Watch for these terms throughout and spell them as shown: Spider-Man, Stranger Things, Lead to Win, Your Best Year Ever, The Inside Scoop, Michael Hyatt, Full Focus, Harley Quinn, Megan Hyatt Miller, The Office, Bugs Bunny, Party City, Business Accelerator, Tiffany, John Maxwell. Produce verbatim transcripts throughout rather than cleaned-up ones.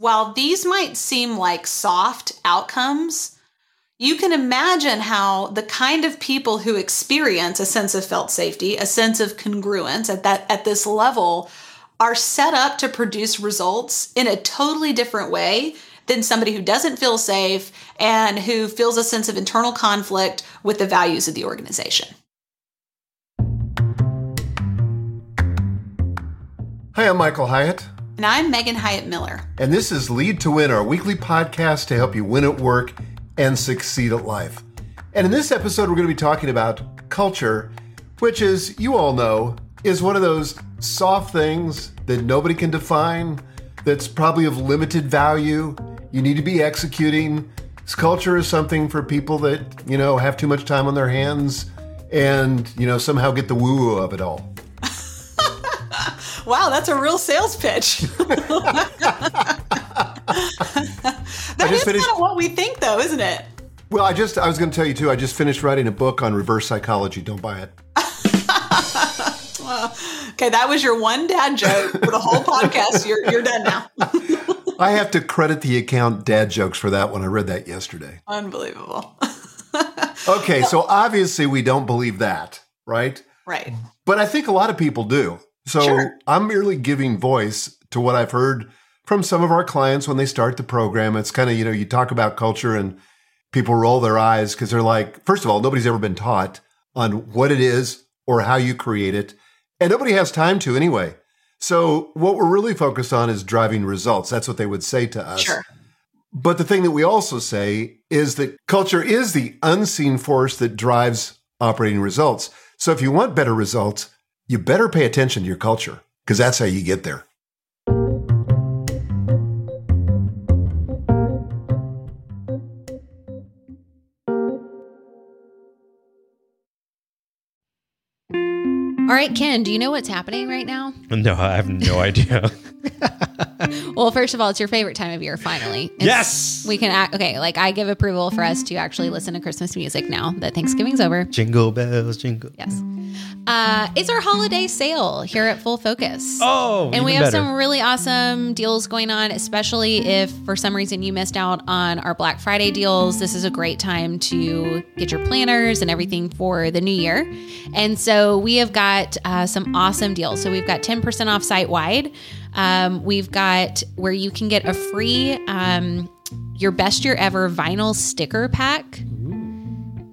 While these might seem like soft outcomes, you can imagine how the kind of people who experience a sense of felt safety, a sense of congruence at that at this level, are set up to produce results in a totally different way than somebody who doesn't feel safe and who feels a sense of internal conflict with the values of the organization. Hi, I'm Michael Hyatt. And I'm Megan Hyatt Miller. And this is Lead to Win, our weekly podcast to help you win at work and succeed at life. And in this episode, we're going to be talking about culture, which, as you all know, is one of those soft things that nobody can define, that's probably of limited value. You need to be executing. This culture is something for people that, you know, have too much time on their hands and, you know, somehow get the woo-woo of it all. Wow, that's a real sales pitch. That is finished... kind of what we think, though, isn't it? Well, I just, I was going to tell you, too, I just finished writing a book on reverse psychology. Don't buy it. Well, okay, that was your one dad joke for the whole podcast. You're, you're done now. I have to credit the account Dad Jokes for that one. I read that yesterday. Unbelievable. Okay, so obviously we don't believe that, right? Right. But I think a lot of people do. So sure. I'm merely giving voice to what I've heard from some of our clients when they start the program. It's kind of, you know, you talk about culture and people roll their eyes because they're like, first of all, nobody's ever been taught on what it is or how you create it. And nobody has time to anyway. So what we're really focused on is driving results. That's what they would say to us. Sure. But the thing that we also say is that culture is the unseen force that drives operating results. So if you want better results, you better pay attention to your culture, because that's how you get there. All right, Ken, do you know what's happening right now? No, I have no idea. Well, first of all, it's your favorite time of year, finally. It's, yes! We can act, okay, like I give approval for us to actually listen to Christmas music now that Thanksgiving's over. Jingle bells, jingle. Yes. Uh, it's our holiday sale here at Full Focus. Oh, and we have better. some really awesome deals going on, especially if for some reason you missed out on our Black Friday deals. This is a great time to get your planners and everything for the new year. And so we have got uh, some awesome deals. So we've got ten percent off site-wide. Um, we've got where you can get a free um, Your Best Year Ever vinyl sticker pack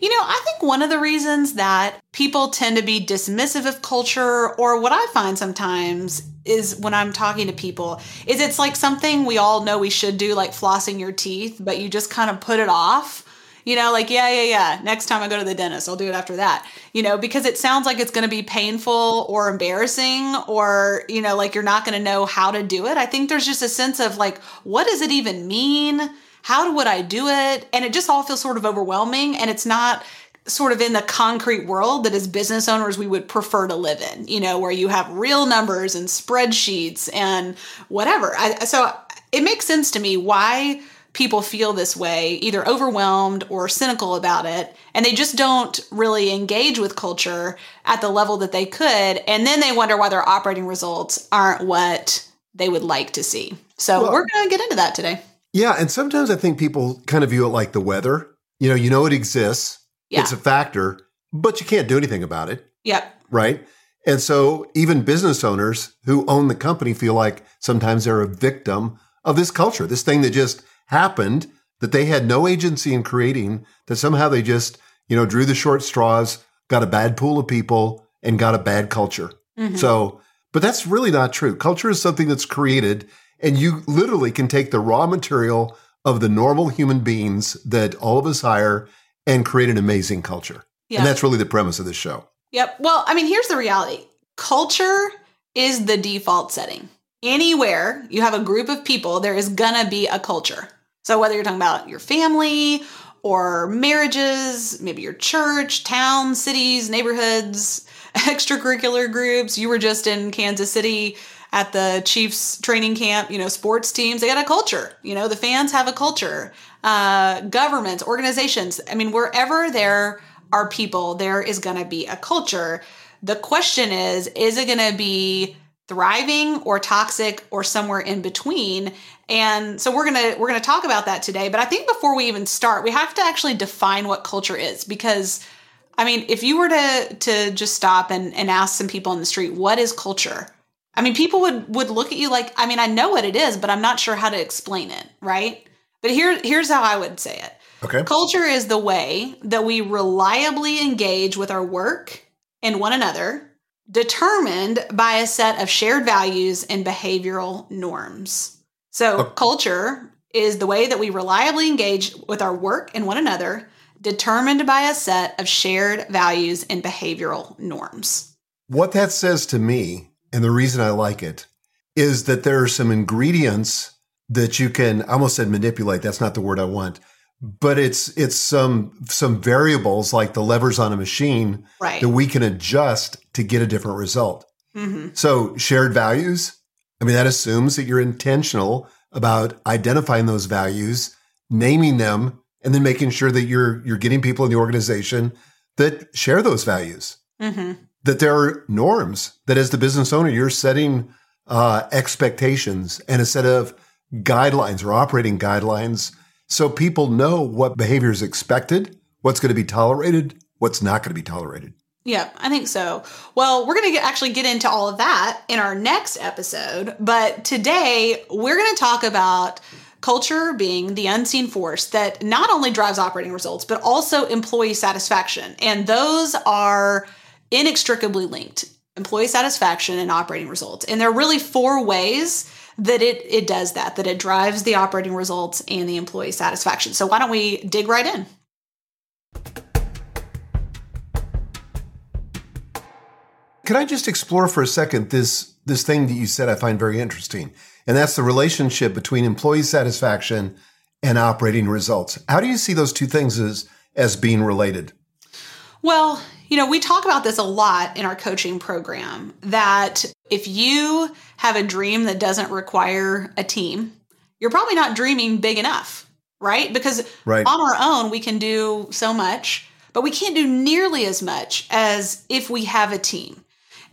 You know, I think one of the reasons that people tend to be dismissive of culture, or what I find sometimes is when I'm talking to people, is it's like something we all know we should do, like flossing your teeth, but you just kind of put it off, you know, like, yeah, yeah, yeah. Next time I go to the dentist, I'll do it after that, you know, because it sounds like it's going to be painful or embarrassing, or, you know, like you're not going to know how to do it. I think there's just a sense of like, what does it even mean? How would I do it? And it just all feels sort of overwhelming. And it's not sort of in the concrete world that as business owners, we would prefer to live in, you know, where you have real numbers and spreadsheets and whatever. I, so it makes sense to me why people feel this way, either overwhelmed or cynical about it, and they just don't really engage with culture at the level that they could, and then they wonder why their operating results aren't what they would like to see. So well, we're going to get into that today. Yeah, and sometimes I think people kind of view it like the weather. You know, you know it exists. Yeah. It's a factor, but you can't do anything about it. Yep. Right? And so even business owners who own the company feel like sometimes they're a victim of this culture, this thing that just happened that they had no agency in creating, that somehow they just, you know, drew the short straws, got a bad pool of people, and got a bad culture. Mm-hmm. So, but that's really not true. Culture is something that's created, and you literally can take the raw material of the normal human beings that all of us hire and create an amazing culture. Yeah. And that's really the premise of this show. Yep. Well, I mean, here's the reality. Culture is the default setting. Anywhere you have a group of people, there is going to be a culture. So whether you're talking about your family or marriages, maybe your church, towns, cities, neighborhoods, extracurricular groups. You were just in Kansas City at the Chiefs training camp, you know, sports teams, they got a culture. You know, the fans have a culture. Uh, governments, organizations. I mean, wherever there are people, there is going to be a culture. The question is, is it going to be thriving or toxic or somewhere in between? And so we're going to we're going to talk about that today. But I think before we even start, we have to actually define what culture is, because, I mean, if you were to to just stop and, and ask some people on the street, what is culture? I mean, people would would look at you like, I mean, I know what it is, but I'm not sure how to explain it, right? But here here's how I would say it. Okay. Culture is the way that we reliably engage with our work and one another, determined by a set of shared values and behavioral norms. So okay. Culture is the way that we reliably engage with our work and one another, determined by a set of shared values and behavioral norms. What that says to me, and the reason I like it, is that there are some ingredients that you can, I almost said manipulate, that's not the word I want, but it's it's some some variables like the levers on a machine right. that we can adjust to get a different result. Mm-hmm. So shared values, I mean, that assumes that you're intentional about identifying those values, naming them, and then making sure that you're you're getting people in the organization that share those values, mm-hmm. that there are norms, that as the business owner, you're setting uh, expectations and a set of guidelines or operating guidelines so people know what behavior is expected, what's going to be tolerated, what's not going to be tolerated. Yeah, I think so. Well, we're going to actually get into all of that in our next episode. But today, we're going to talk about culture being the unseen force that not only drives operating results, but also employee satisfaction. And those are inextricably linked, employee satisfaction and operating results. And there are really four ways that it it does that, that it drives the operating results and the employee satisfaction. So why don't we dig right in? Can I just explore for a second this, this thing that you said I find very interesting, and that's the relationship between employee satisfaction and operating results. How do you see those two things as, as being related? Well, you know, we talk about this a lot in our coaching program, that if you have a dream that doesn't require a team, you're probably not dreaming big enough, right? Because right. on our own, we can do so much, but we can't do nearly as much as if we have a team.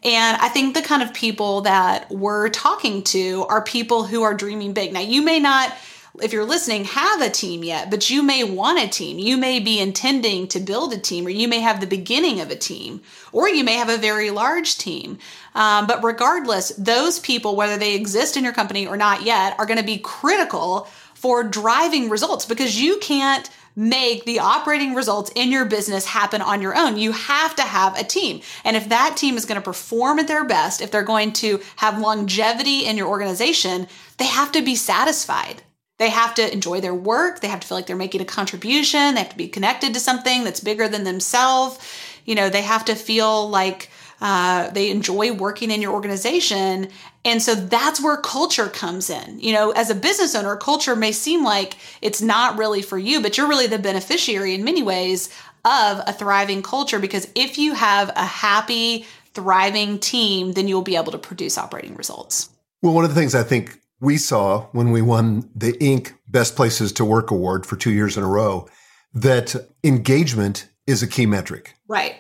And I think the kind of people that we're talking to are people who are dreaming big. Now, you may not, if you're listening, have a team yet, but you may want a team. You may be intending to build a team, or you may have the beginning of a team, or you may have a very large team. Um, but regardless, those people, whether they exist in your company or not yet, are going to be critical for driving results, because you can't make the operating results in your business happen on your own. You have to have a team. And if that team is going to perform at their best, if they're going to have longevity in your organization, they have to be satisfied. They have to enjoy their work. They have to feel like they're making a contribution. They have to be connected to something that's bigger than themselves. You know, they have to feel like uh, they enjoy working in your organization. And so that's where culture comes in. You know, as a business owner, culture may seem like it's not really for you, but you're really the beneficiary in many ways of a thriving culture, because if you have a happy, thriving team, then you'll be able to produce operating results. Well, one of the things I think we saw when we won the Incorporated. Best Places to Work Award for two years in a row, that engagement is a key metric. Right.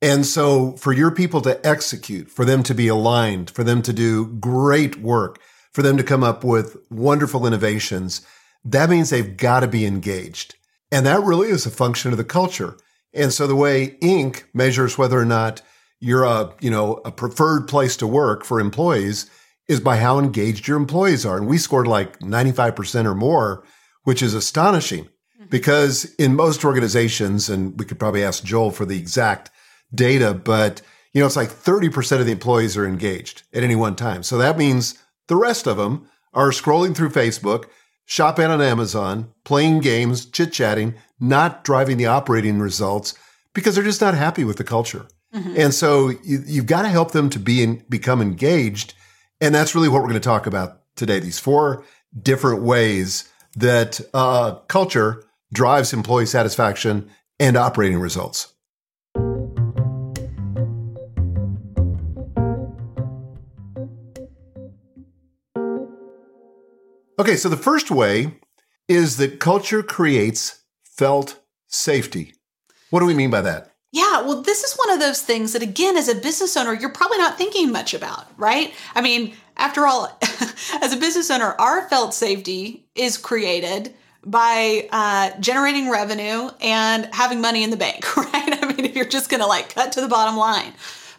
And so for your people to execute, for them to be aligned, for them to do great work, for them to come up with wonderful innovations, that means they've got to be engaged. And that really is a function of the culture. And so the way Incorporated measures whether or not you're a, you know, a preferred place to work for employees is by how engaged your employees are. And we scored like ninety-five percent or more, which is astonishing because in most organizations, and we could probably ask Joel for the exact data, but you know, it's like thirty percent of the employees are engaged at any one time. So that means the rest of them are scrolling through Facebook, shopping on Amazon, playing games, chit-chatting, not driving the operating results because they're just not happy with the culture. Mm-hmm. And so you, you've got to help them to be in, become engaged. And that's really what we're going to talk about today, these four different ways that uh, culture drives employee satisfaction and operating results. Okay, so the first way is that culture creates felt safety. What do we mean by that? Yeah, well, this is one of those things that, again, as a business owner, you're probably not thinking much about, right? I mean, after all, as a business owner, our felt safety is created by uh, generating revenue and having money in the bank, right? I mean, if you're just going to like cut to the bottom line.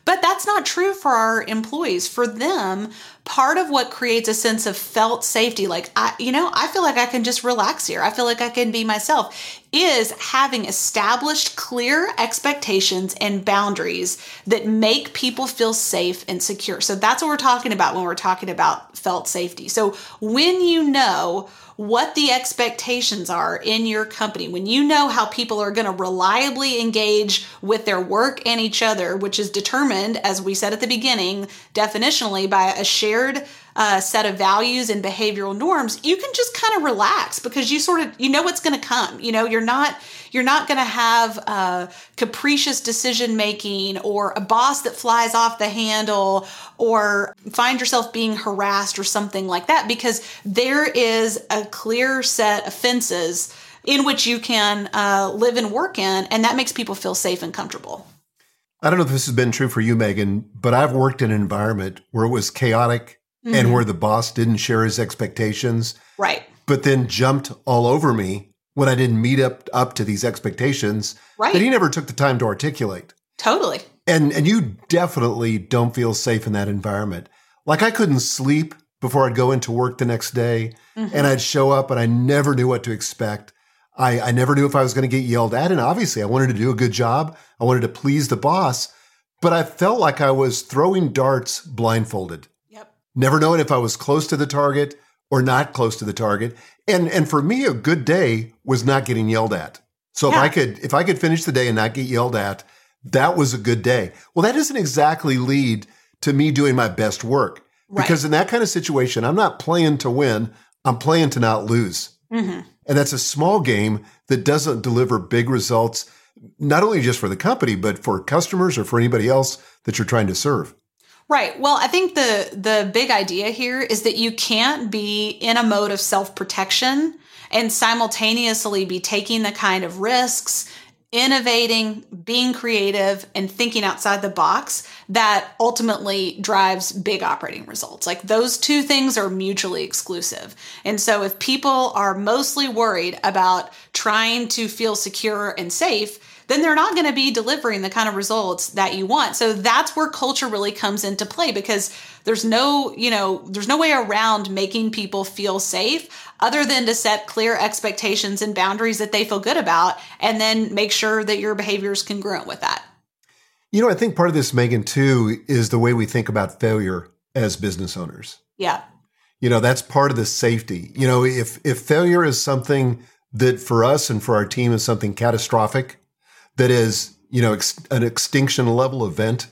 But that's not true for our employees. For them, part of what creates a sense of felt safety, like, I, you know, I feel like I can just relax here. I feel like I can be myself, is having established clear expectations and boundaries that make people feel safe and secure. So that's what we're talking about when we're talking about felt safety. So when you know what the expectations are in your company, when you know how people are going to reliably engage with their work and each other, which is determined, as we said at the beginning, definitionally by a shared uh, set of values and behavioral norms, you can just kind of relax because you sort of, you know what's going to come. You know, you're not, you're not going to have uh, capricious decision making or a boss that flies off the handle or find yourself being harassed or something like that, because there is a clear set of fences in which you can uh, live and work in, and that makes people feel safe and comfortable. I don't know if this has been true for you, Megan, but I've worked in an environment where it was chaotic mm-hmm. and where the boss didn't share his expectations, right? But then jumped all over me when I didn't meet up, up to these expectations right. that he never took the time to articulate. Totally. And and you definitely don't feel safe in that environment. Like I couldn't sleep before I'd go into work the next day, mm-hmm. and I'd show up and I never knew what to expect. I, I never knew if I was going to get yelled at. And obviously I wanted to do a good job. I wanted to please the boss, but I felt like I was throwing darts blindfolded. Yep. Never knowing if I was close to the target or not close to the target. And and for me, a good day was not getting yelled at. So yeah. if I could if I could finish the day and not get yelled at, that was a good day. Well, that doesn't exactly lead to me doing my best work. Right. Because in that kind of situation, I'm not playing to win. I'm playing to not lose. Mm-hmm. And that's a small game that doesn't deliver big results, not only just for the company, but for customers or for anybody else that you're trying to serve. Right. Well, I think the the big idea here is that you can't be in a mode of self-protection and simultaneously be taking the kind of risks, innovating, being creative, and thinking outside the box that ultimately drives big operating results. Like those two things are mutually exclusive. And so if people are mostly worried about trying to feel secure and safe, then they're not going to be delivering the kind of results that you want. So that's where culture really comes into play, because there's no, you know, there's no way around making people feel safe other than to set clear expectations and boundaries that they feel good about, and then make sure that your behavior is congruent with that. You know, I think part of this, Megan, too, is the way we think about failure as business owners. Yeah. You know, that's part of the safety. You know, if if failure is something that for us and for our team is something catastrophic, that is, you know, ex- an extinction level event,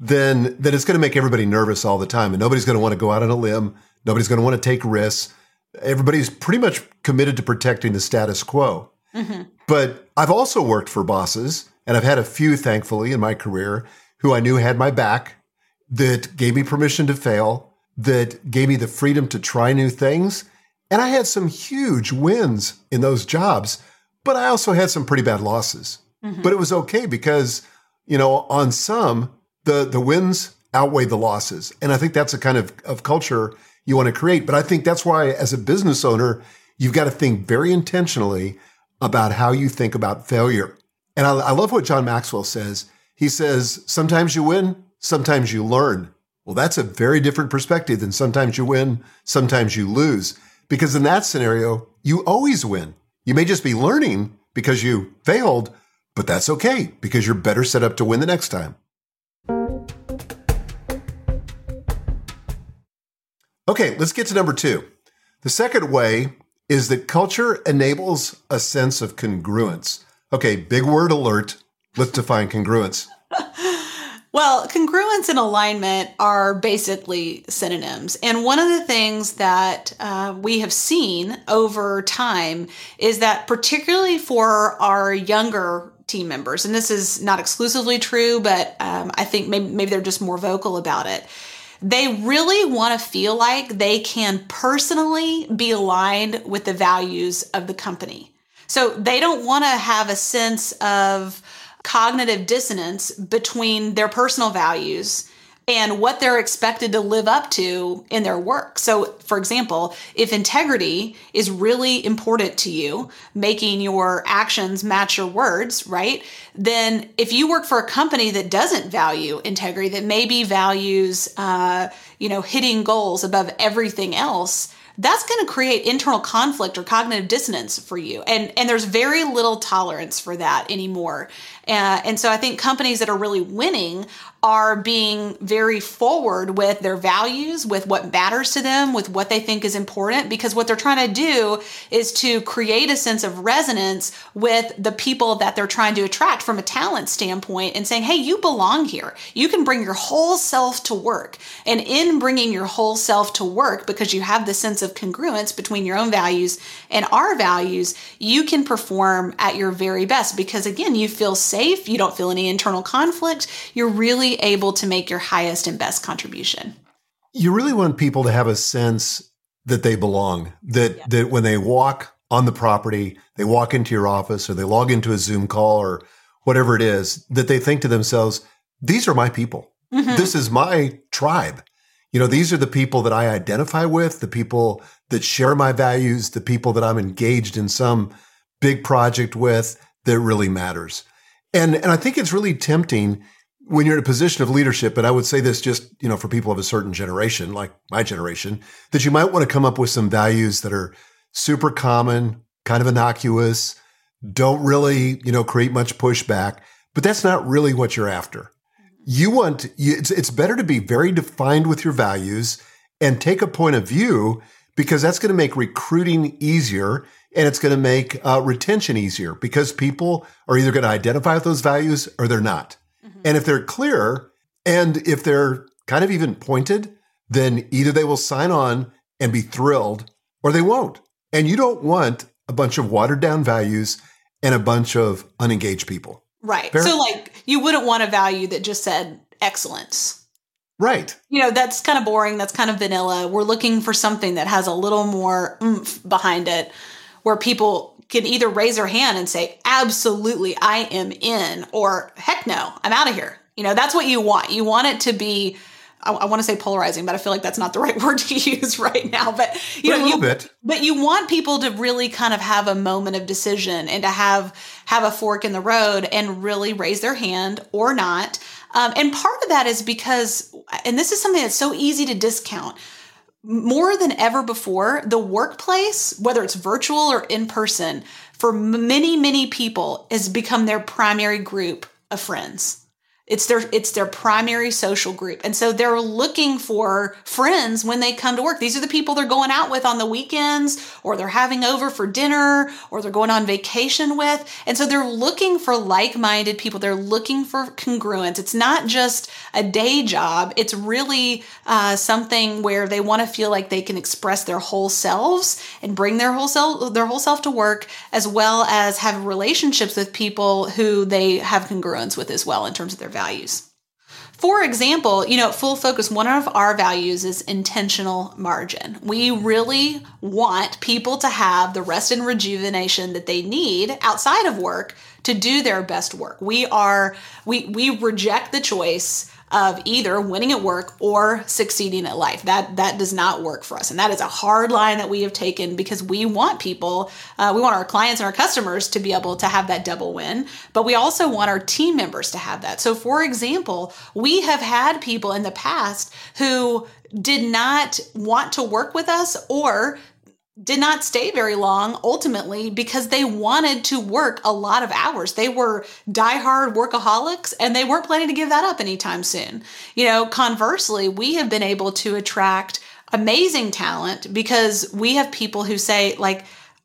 then that it's going to make everybody nervous all the time. And nobody's going to want to go out on a limb. Nobody's going to want to take risks. Everybody's pretty much committed to protecting the status quo. Mm-hmm. But I've also worked for bosses, and I've had a few, thankfully, in my career, who I knew had my back, that gave me permission to fail, that gave me the freedom to try new things. And I had some huge wins in those jobs, but I also had some pretty bad losses. Mm-hmm. But it was okay because, you know, on some, the, the wins outweigh the losses. And I think that's a kind of, of culture you want to create. But I think that's why, as a business owner, you've got to think very intentionally about how you think about failure. And I, I love what John Maxwell says. He says, sometimes you win, sometimes you learn. Well, that's a very different perspective than sometimes you win, sometimes you lose. Because in that scenario, you always win. You may just be learning because you failed, but that's okay because you're better set up to win the next time. Okay, let's get to number two. The second way is that culture enables a sense of congruence. Okay, big word alert. Let's define congruence. Well, congruence and alignment are basically synonyms. And one of the things that uh, we have seen over time is that particularly for our younger team members, and this is not exclusively true, but um, I think maybe, maybe they're just more vocal about it. They really want to feel like they can personally be aligned with the values of the company. So they don't want to have a sense of cognitive dissonance between their personal values and what they're expected to live up to in their work. So, for example, if integrity is really important to you, making your actions match your words, right? Then if you work for a company that doesn't value integrity, that maybe values, uh, you know, hitting goals above everything else, that's going to create internal conflict or cognitive dissonance for you. And, and there's very little tolerance for that anymore. Uh, and so I think companies that are really winning are being very forward with their values, with what matters to them, with what they think is important, because what they're trying to do is to create a sense of resonance with the people that they're trying to attract from a talent standpoint and saying, hey, you belong here. You can bring your whole self to work. And in bringing your whole self to work, because you have the sense of congruence between your own values and our values, you can perform at your very best because, again, you feel safe. You don't feel any internal conflict. You're really able to make your highest and best contribution. You really want people to have a sense that they belong, that yeah. that when they walk on the property, they walk into your office or they log into a Zoom call or whatever it is, that they think to themselves, these are my people. Mm-hmm. This is my tribe. You know, these are the people that I identify with, the people that share my values, the people that I'm engaged in some big project with that really matters. And and I think it's really tempting when you're in a position of leadership, and I would say this just, you know, for people of a certain generation, like my generation, that you might want to come up with some values that are super common, kind of innocuous, don't really, you know, create much pushback, but that's not really what you're after. You want, you, it's, it's better to be very defined with your values and take a point of view because that's going to make recruiting easier and it's going to make uh, retention easier because people are either going to identify with those values or they're not. And if they're clear and if they're kind of even pointed, then either they will sign on and be thrilled or they won't. And you don't want a bunch of watered down values and a bunch of unengaged people. Right. Fair? So like you wouldn't want a value that just said excellence. Right. You know, that's kind of boring. That's kind of vanilla. We're looking for something that has a little more oomph behind it where people can either raise their hand and say, absolutely, I am in, or heck no, I'm out of here. You know, that's what you want. You want it to be, I, I want to say polarizing, but I feel like that's not the right word to use right now. But you but know, a little you, bit. But you want people to really kind of have a moment of decision and to have have a fork in the road and really raise their hand or not. Um, and part of that is because, and this is something that's so easy to discount, more than ever before, the workplace, whether it's virtual or in person, for many, many people has become their primary group of friends. It's their it's their primary social group. And so they're looking for friends when they come to work. These are the people they're going out with on the weekends, or they're having over for dinner, or they're going on vacation with. And so they're looking for like-minded people. They're looking for congruence. It's not just a day job. It's really uh, something where they want to feel like they can express their whole selves and bring their whole self, their whole self to work, as well as have relationships with people who they have congruence with as well in terms of their values. For example, you know, at Full Focus, one of our values is intentional margin. We really want people to have the rest and rejuvenation that they need outside of work to do their best work. We are, we, we reject the choice of either winning at work or succeeding at life. That that does not work for us. And that is a hard line that we have taken because we want people, uh, we want our clients and our customers to be able to have that double win, but we also want our team members to have that. So for example, we have had people in the past who did not want to work with us or did not stay very long ultimately because they wanted to work a lot of hours. They were diehard workaholics and they weren't planning to give that up anytime soon. You know, conversely, we have been able to attract amazing talent because we have people who say like,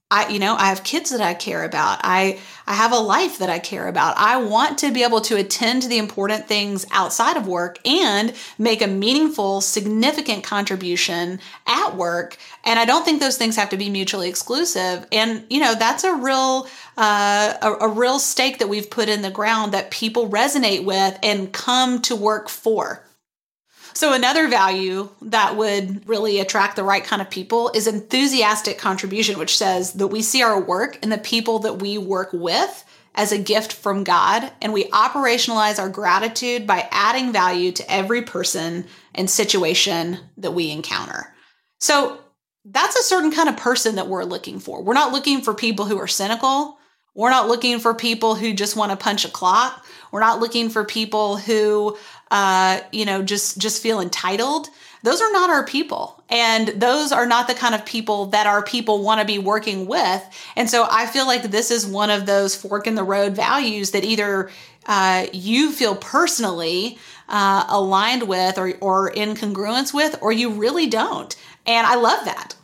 I, you know, I have kids that I care about. I, I have a life that I care about. I want to be able to attend to the important things outside of work and make a meaningful, significant contribution at work. And I don't think those things have to be mutually exclusive. And, you know, that's a real, uh, a, a real stake that we've put in the ground that people resonate with and come to work for. So another value that would really attract the right kind of people is enthusiastic contribution, which says that we see our work and the people that we work with as a gift from God, and we operationalize our gratitude by adding value to every person and situation that we encounter. So that's a certain kind of person that we're looking for. We're not looking for people who are cynical. We're not looking for people who just want to punch a clock. We're not looking for people who, uh, you know, just, just feel entitled. Those are not our people. And those are not the kind of people that our people want to be working with. And so I feel like this is one of those fork in the road values that either uh, you feel personally uh, aligned with or, or in congruence with, or you really don't. And I love that.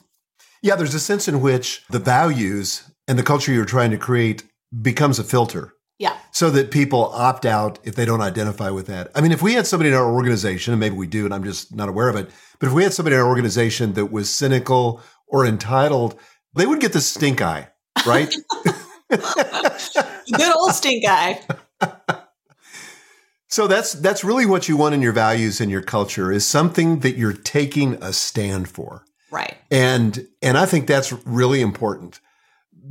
Yeah, there's a sense in which the values and the culture you're trying to create becomes a filter. Yeah. So that people opt out if they don't identify with that. I mean, if we had somebody in our organization, and maybe we do, and I'm just not aware of it, but if we had somebody in our organization that was cynical or entitled, they would get the stink eye, right? Good old stink eye. So that's that's really what you want in your values and your culture is something that you're taking a stand for. Right. And and I think that's really important.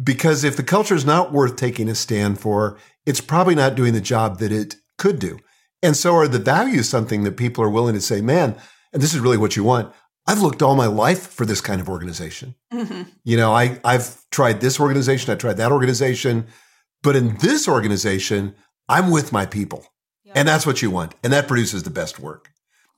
Because if the culture is not worth taking a stand for, it's probably not doing the job that it could do. And so are the values something that people are willing to say, man, and this is really what you want. I've looked all my life for this kind of organization. Mm-hmm. You know, I, I've tried this organization. I tried that organization. But in this organization, I'm with my people. Yeah. And that's what you want. And that produces the best work.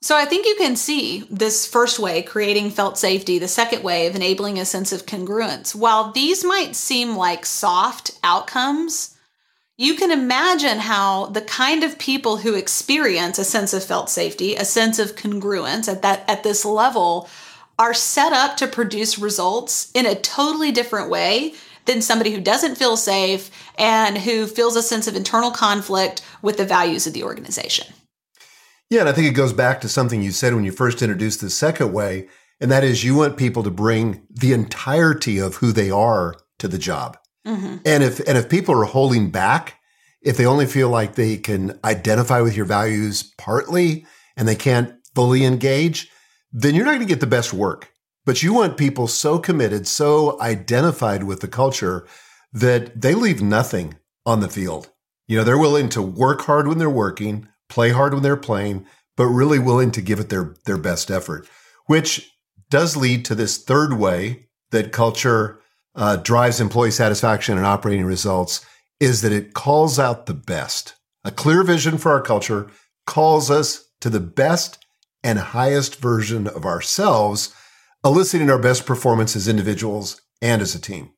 So I think you can see this first way, creating felt safety, the second way of enabling a sense of congruence. While these might seem like soft outcomes, you can imagine how the kind of people who experience a sense of felt safety, a sense of congruence at that at this level are set up to produce results in a totally different way than somebody who doesn't feel safe and who feels a sense of internal conflict with the values of the organization. Yeah, and I think it goes back to something you said when you first introduced the second way, and that is you want people to bring the entirety of who they are to the job. Mm-hmm. And if and if people are holding back, if they only feel like they can identify with your values partly and they can't fully engage, then you're not going to get the best work. But you want people so committed, so identified with the culture that they leave nothing on the field. You know, they're willing to work hard when they're working, play hard when they're playing, but really willing to give it their, their best effort, which does lead to this third way that culture uh, drives employee satisfaction and operating results is that it calls out the best. A clear vision for our culture calls us to the best and highest version of ourselves, eliciting our best performance as individuals and as a team.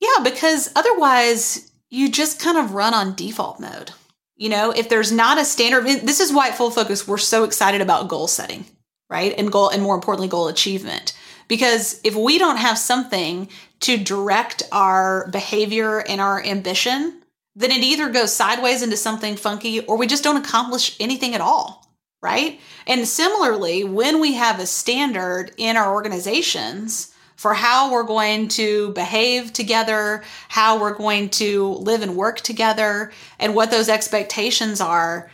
Yeah, because otherwise you just kind of run on default mode. You know, if there's not a standard, this is why at Full Focus, we're so excited about goal setting, right? And goal, and more importantly, goal achievement. Because if we don't have something to direct our behavior and our ambition, then it either goes sideways into something funky or we just don't accomplish anything at all, right? And similarly, when we have a standard in our organizations for how we're going to behave together, how we're going to live and work together, and what those expectations are,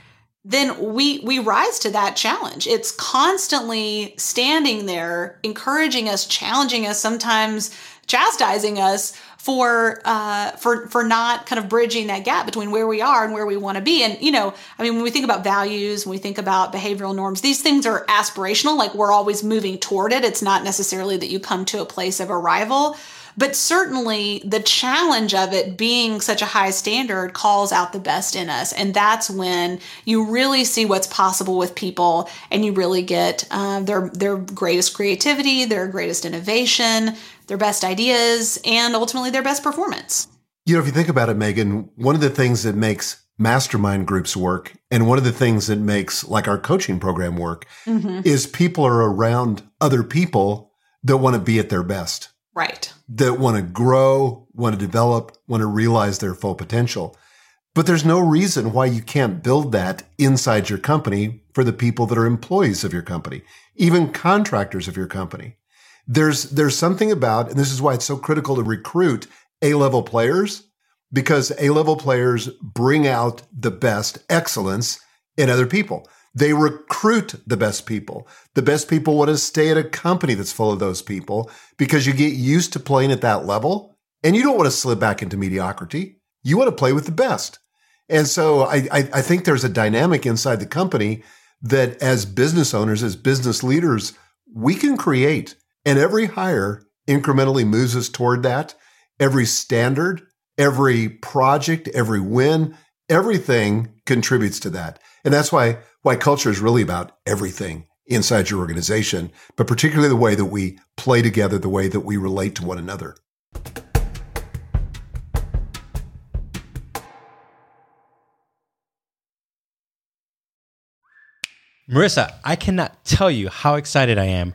then we we rise to that challenge. It's constantly standing there, encouraging us, challenging us, sometimes chastising us for uh, for for not kind of bridging that gap between where we are and where we want to be. And, you know, I mean, when we think about values, when we think about behavioral norms, these things are aspirational, like we're always moving toward it. It's not necessarily that you come to a place of arrival. But certainly the challenge of it being such a high standard calls out the best in us. And that's when you really see what's possible with people, and you really get uh, their their greatest creativity, their greatest innovation, their best ideas, and ultimately their best performance. You know, if you think about it, Megan, one of the things that makes mastermind groups work, and one of the things that makes like our coaching program work, mm-hmm. is people are around other people that want to be at their best. Right. That want to grow, want to develop, want to realize their full potential. But there's no reason why you can't build that inside your company for the people that are employees of your company, even contractors of your company. There's there's something about, and this is why it's so critical to recruit A-level players, because A-level players bring out the best excellence in other people. They recruit the best people. The best people want to stay at a company that's full of those people, because you get used to playing at that level, and you don't want to slip back into mediocrity. You want to play with the best. And so I, I, I think there's a dynamic inside the company that as business owners, as business leaders, we can create. And every hire incrementally moves us toward that. Every standard, every project, every win, everything contributes to that. And that's why why culture is really about everything inside your organization, but particularly the way that we play together, the way that we relate to one another. Marissa, I cannot tell you how excited I am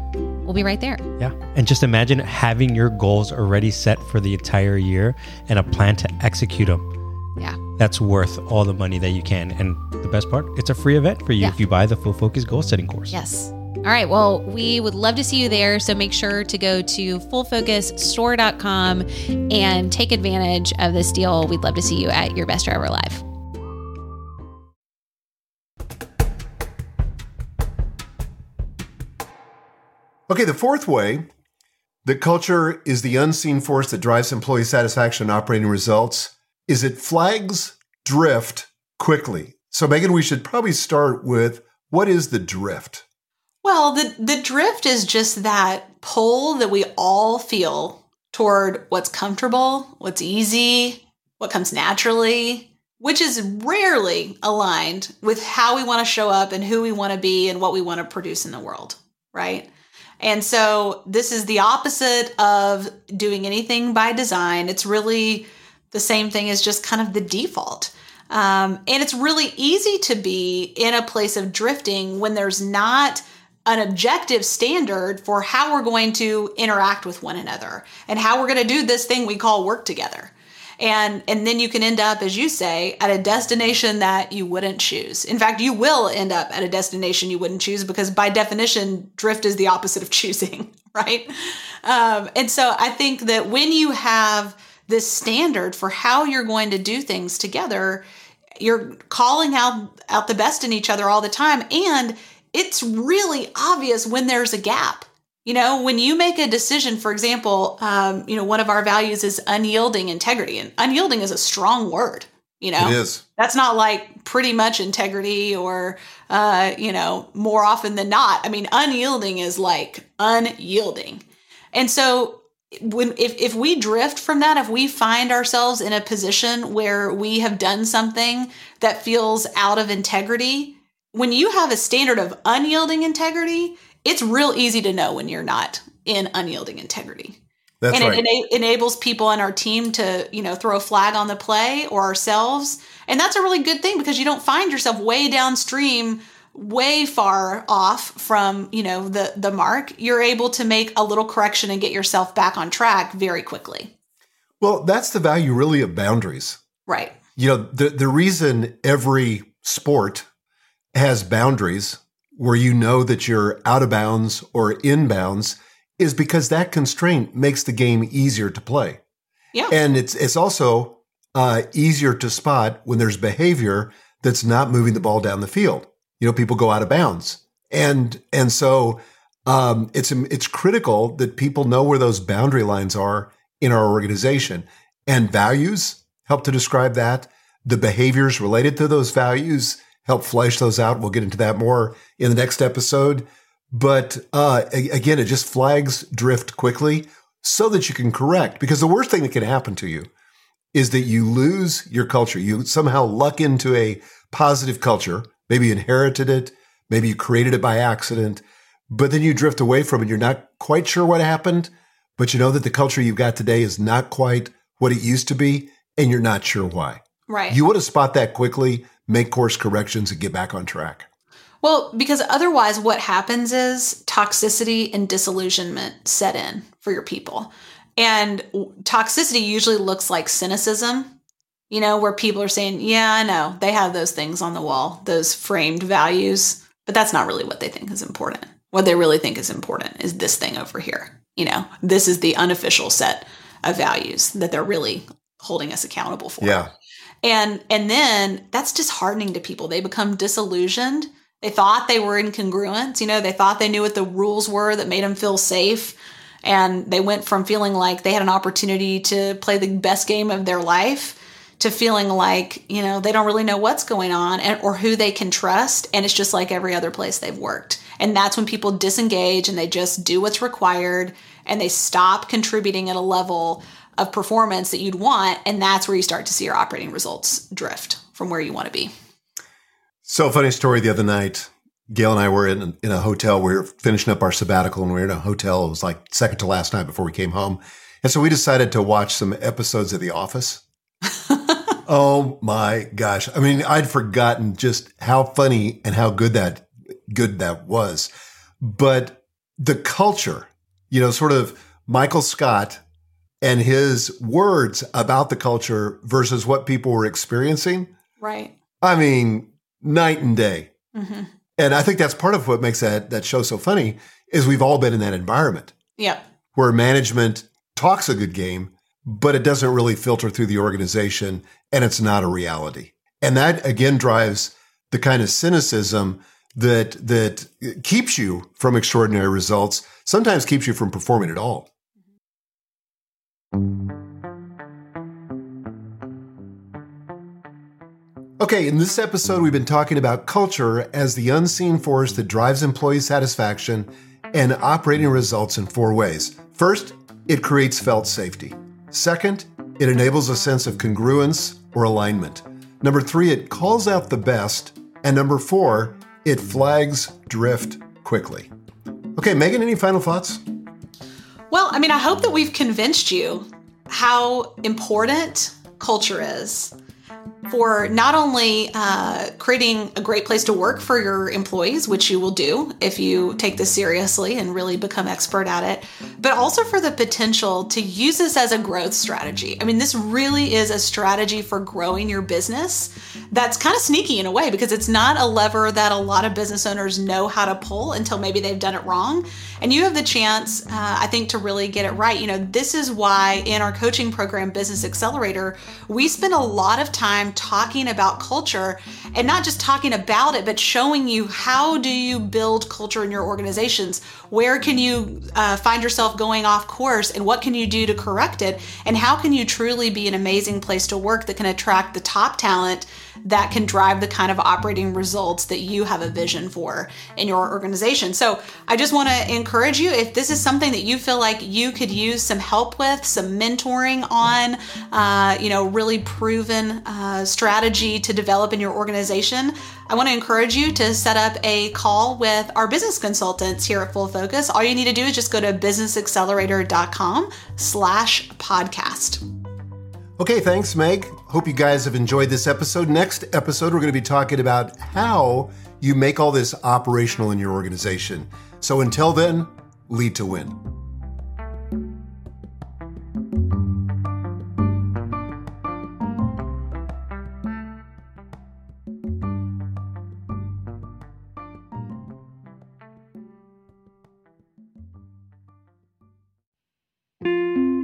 we'll be right there. Yeah. And just imagine having your goals already set for the entire year and a plan to execute them. Yeah. That's worth all the money that you can. And the best part, it's a free event for you yeah. if you buy the Full Focus Goal Setting course. Yes. All right. Well, we would love to see you there. So make sure to go to full focus store dot com and take advantage of this deal. We'd love to see you at Your Best Year Ever Live. Okay, the fourth way that culture is the unseen force that drives employee satisfaction and operating results is it flags drift quickly. So, Megan, we should probably start with, what is the drift? Well, the, the drift is just that pull that we all feel toward what's comfortable, what's easy, what comes naturally, which is rarely aligned with how we want to show up and who we want to be and what we want to produce in the world, right? And so this is the opposite of doing anything by design. It's really the same thing as just kind of the default. Um, and it's really easy to be in a place of drifting when there's not an objective standard for how we're going to interact with one another and how we're going to do this thing we call work together. And and then you can end up, as you say, at a destination that you wouldn't choose. In fact, you will end up at a destination you wouldn't choose, because by definition, drift is the opposite of choosing, right? Um, and so I think that when you have this standard for how you're going to do things together, you're calling out, out the best in each other all the time. And it's really obvious when there's a gap. You know, when you make a decision, for example, um, you know, one of our values is unyielding integrity, and unyielding is a strong word. You know, it is. That's not like pretty much integrity or, uh, you know, more often than not. I mean, unyielding is like unyielding. And so when if, if we drift from that, if we find ourselves in a position where we have done something that feels out of integrity, when you have a standard of unyielding integrity, it's real easy to know when you're not in unyielding integrity. That's and right. it ena- enables people on our team to, you know, throw a flag on the play or ourselves. And that's a really good thing because you don't find yourself way downstream, way far off from, you know, the, the mark. You're able to make a little correction and get yourself back on track very quickly. Well, that's the value really of boundaries. Right. You know, the, the reason every sport has boundaries where you know that you're out of bounds or in bounds is because that constraint makes the game easier to play. Yeah. And it's it's also uh, easier to spot when there's behavior that's not moving the ball down the field. You know, people go out of bounds. And and so um, it's it's critical that people know where those boundary lines are in our organization. And values help to describe that. The behaviors related to those values help flesh those out. We'll get into that more in the next episode. But uh, again, it just flags drift quickly so that you can correct. Because the worst thing that can happen to you is that you lose your culture. You somehow luck into a positive culture. Maybe you inherited it. Maybe you created it by accident. But then you drift away from it. You're not quite sure what happened. But you know that the culture you've got today is not quite what it used to be. And you're not sure why. Right. You want to spot that quickly, make course corrections, and get back on track. Well, because otherwise what happens is toxicity and disillusionment set in for your people. And toxicity usually looks like cynicism, you know, where people are saying, yeah, I know, they have those things on the wall, those framed values, but that's not really what they think is important. What they really think is important is this thing over here. You know, this is the unofficial set of values that they're really holding us accountable for. Yeah. And, and then that's disheartening to people. They become disillusioned. They thought they were in congruence. You know, they thought they knew what the rules were that made them feel safe. And they went from feeling like they had an opportunity to play the best game of their life to feeling like, you know, they don't really know what's going on and, or who they can trust. And it's just like every other place they've worked. And that's when people disengage and they just do what's required and they stop contributing at a level of performance that you'd want. And that's where you start to see your operating results drift from where you want to be. So funny story the other night, Gail and I were in, in a hotel. We were finishing up our sabbatical and we were in a hotel. It was like second to last night before we came home. And so we decided to watch some episodes of The Office. Oh my gosh. I mean, I'd forgotten just how funny and how good that, good that was. But the culture, you know, sort of Michael Scott and his words about the culture versus what people were experiencing. Right. I mean, night and day. Mm-hmm. And I think that's part of what makes that, that show so funny is we've all been in that environment. Yeah. Where management talks a good game, but it doesn't really filter through the organization and it's not a reality. And that again drives the kind of cynicism that that keeps you from extraordinary results, sometimes keeps you from performing at all. Okay, in this episode, we've been talking about culture as the unseen force that drives employee satisfaction and operating results in four ways. First, it creates felt safety. Second, it enables a sense of congruence or alignment. Number three, it calls out the best. And number four, it flags drift quickly. Okay, Megan, any final thoughts? Well, I mean, I hope that we've convinced you how important culture is for not only uh, creating a great place to work for your employees, which you will do if you take this seriously and really become expert at it, but also for the potential to use this as a growth strategy. I mean, this really is a strategy for growing your business that's kind of sneaky in a way because it's not a lever that a lot of business owners know how to pull until maybe they've done it wrong. And you have the chance, uh, I think, to really get it right. You know, this is why in our coaching program, Business Accelerator, we spend a lot of time time talking about culture and not just talking about it, but showing you how do you build culture in your organizations? Where can you uh, find yourself going off course, and what can you do to correct it? And how can you truly be an amazing place to work that can attract the top talent that can drive the kind of operating results that you have a vision for in your organization? So I just want to encourage you, if this is something that you feel like you could use some help with, some mentoring on, uh, you know, really proven uh, strategy to develop in your organization, I want to encourage you to set up a call with our business consultants here at Full Focus. All you need to do is just go to business accelerator dot com slash podcast. Okay, thanks, Meg. Hope you guys have enjoyed this episode. Next episode, we're going to be talking about how you make all this operational in your organization. So until then, lead to win.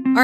All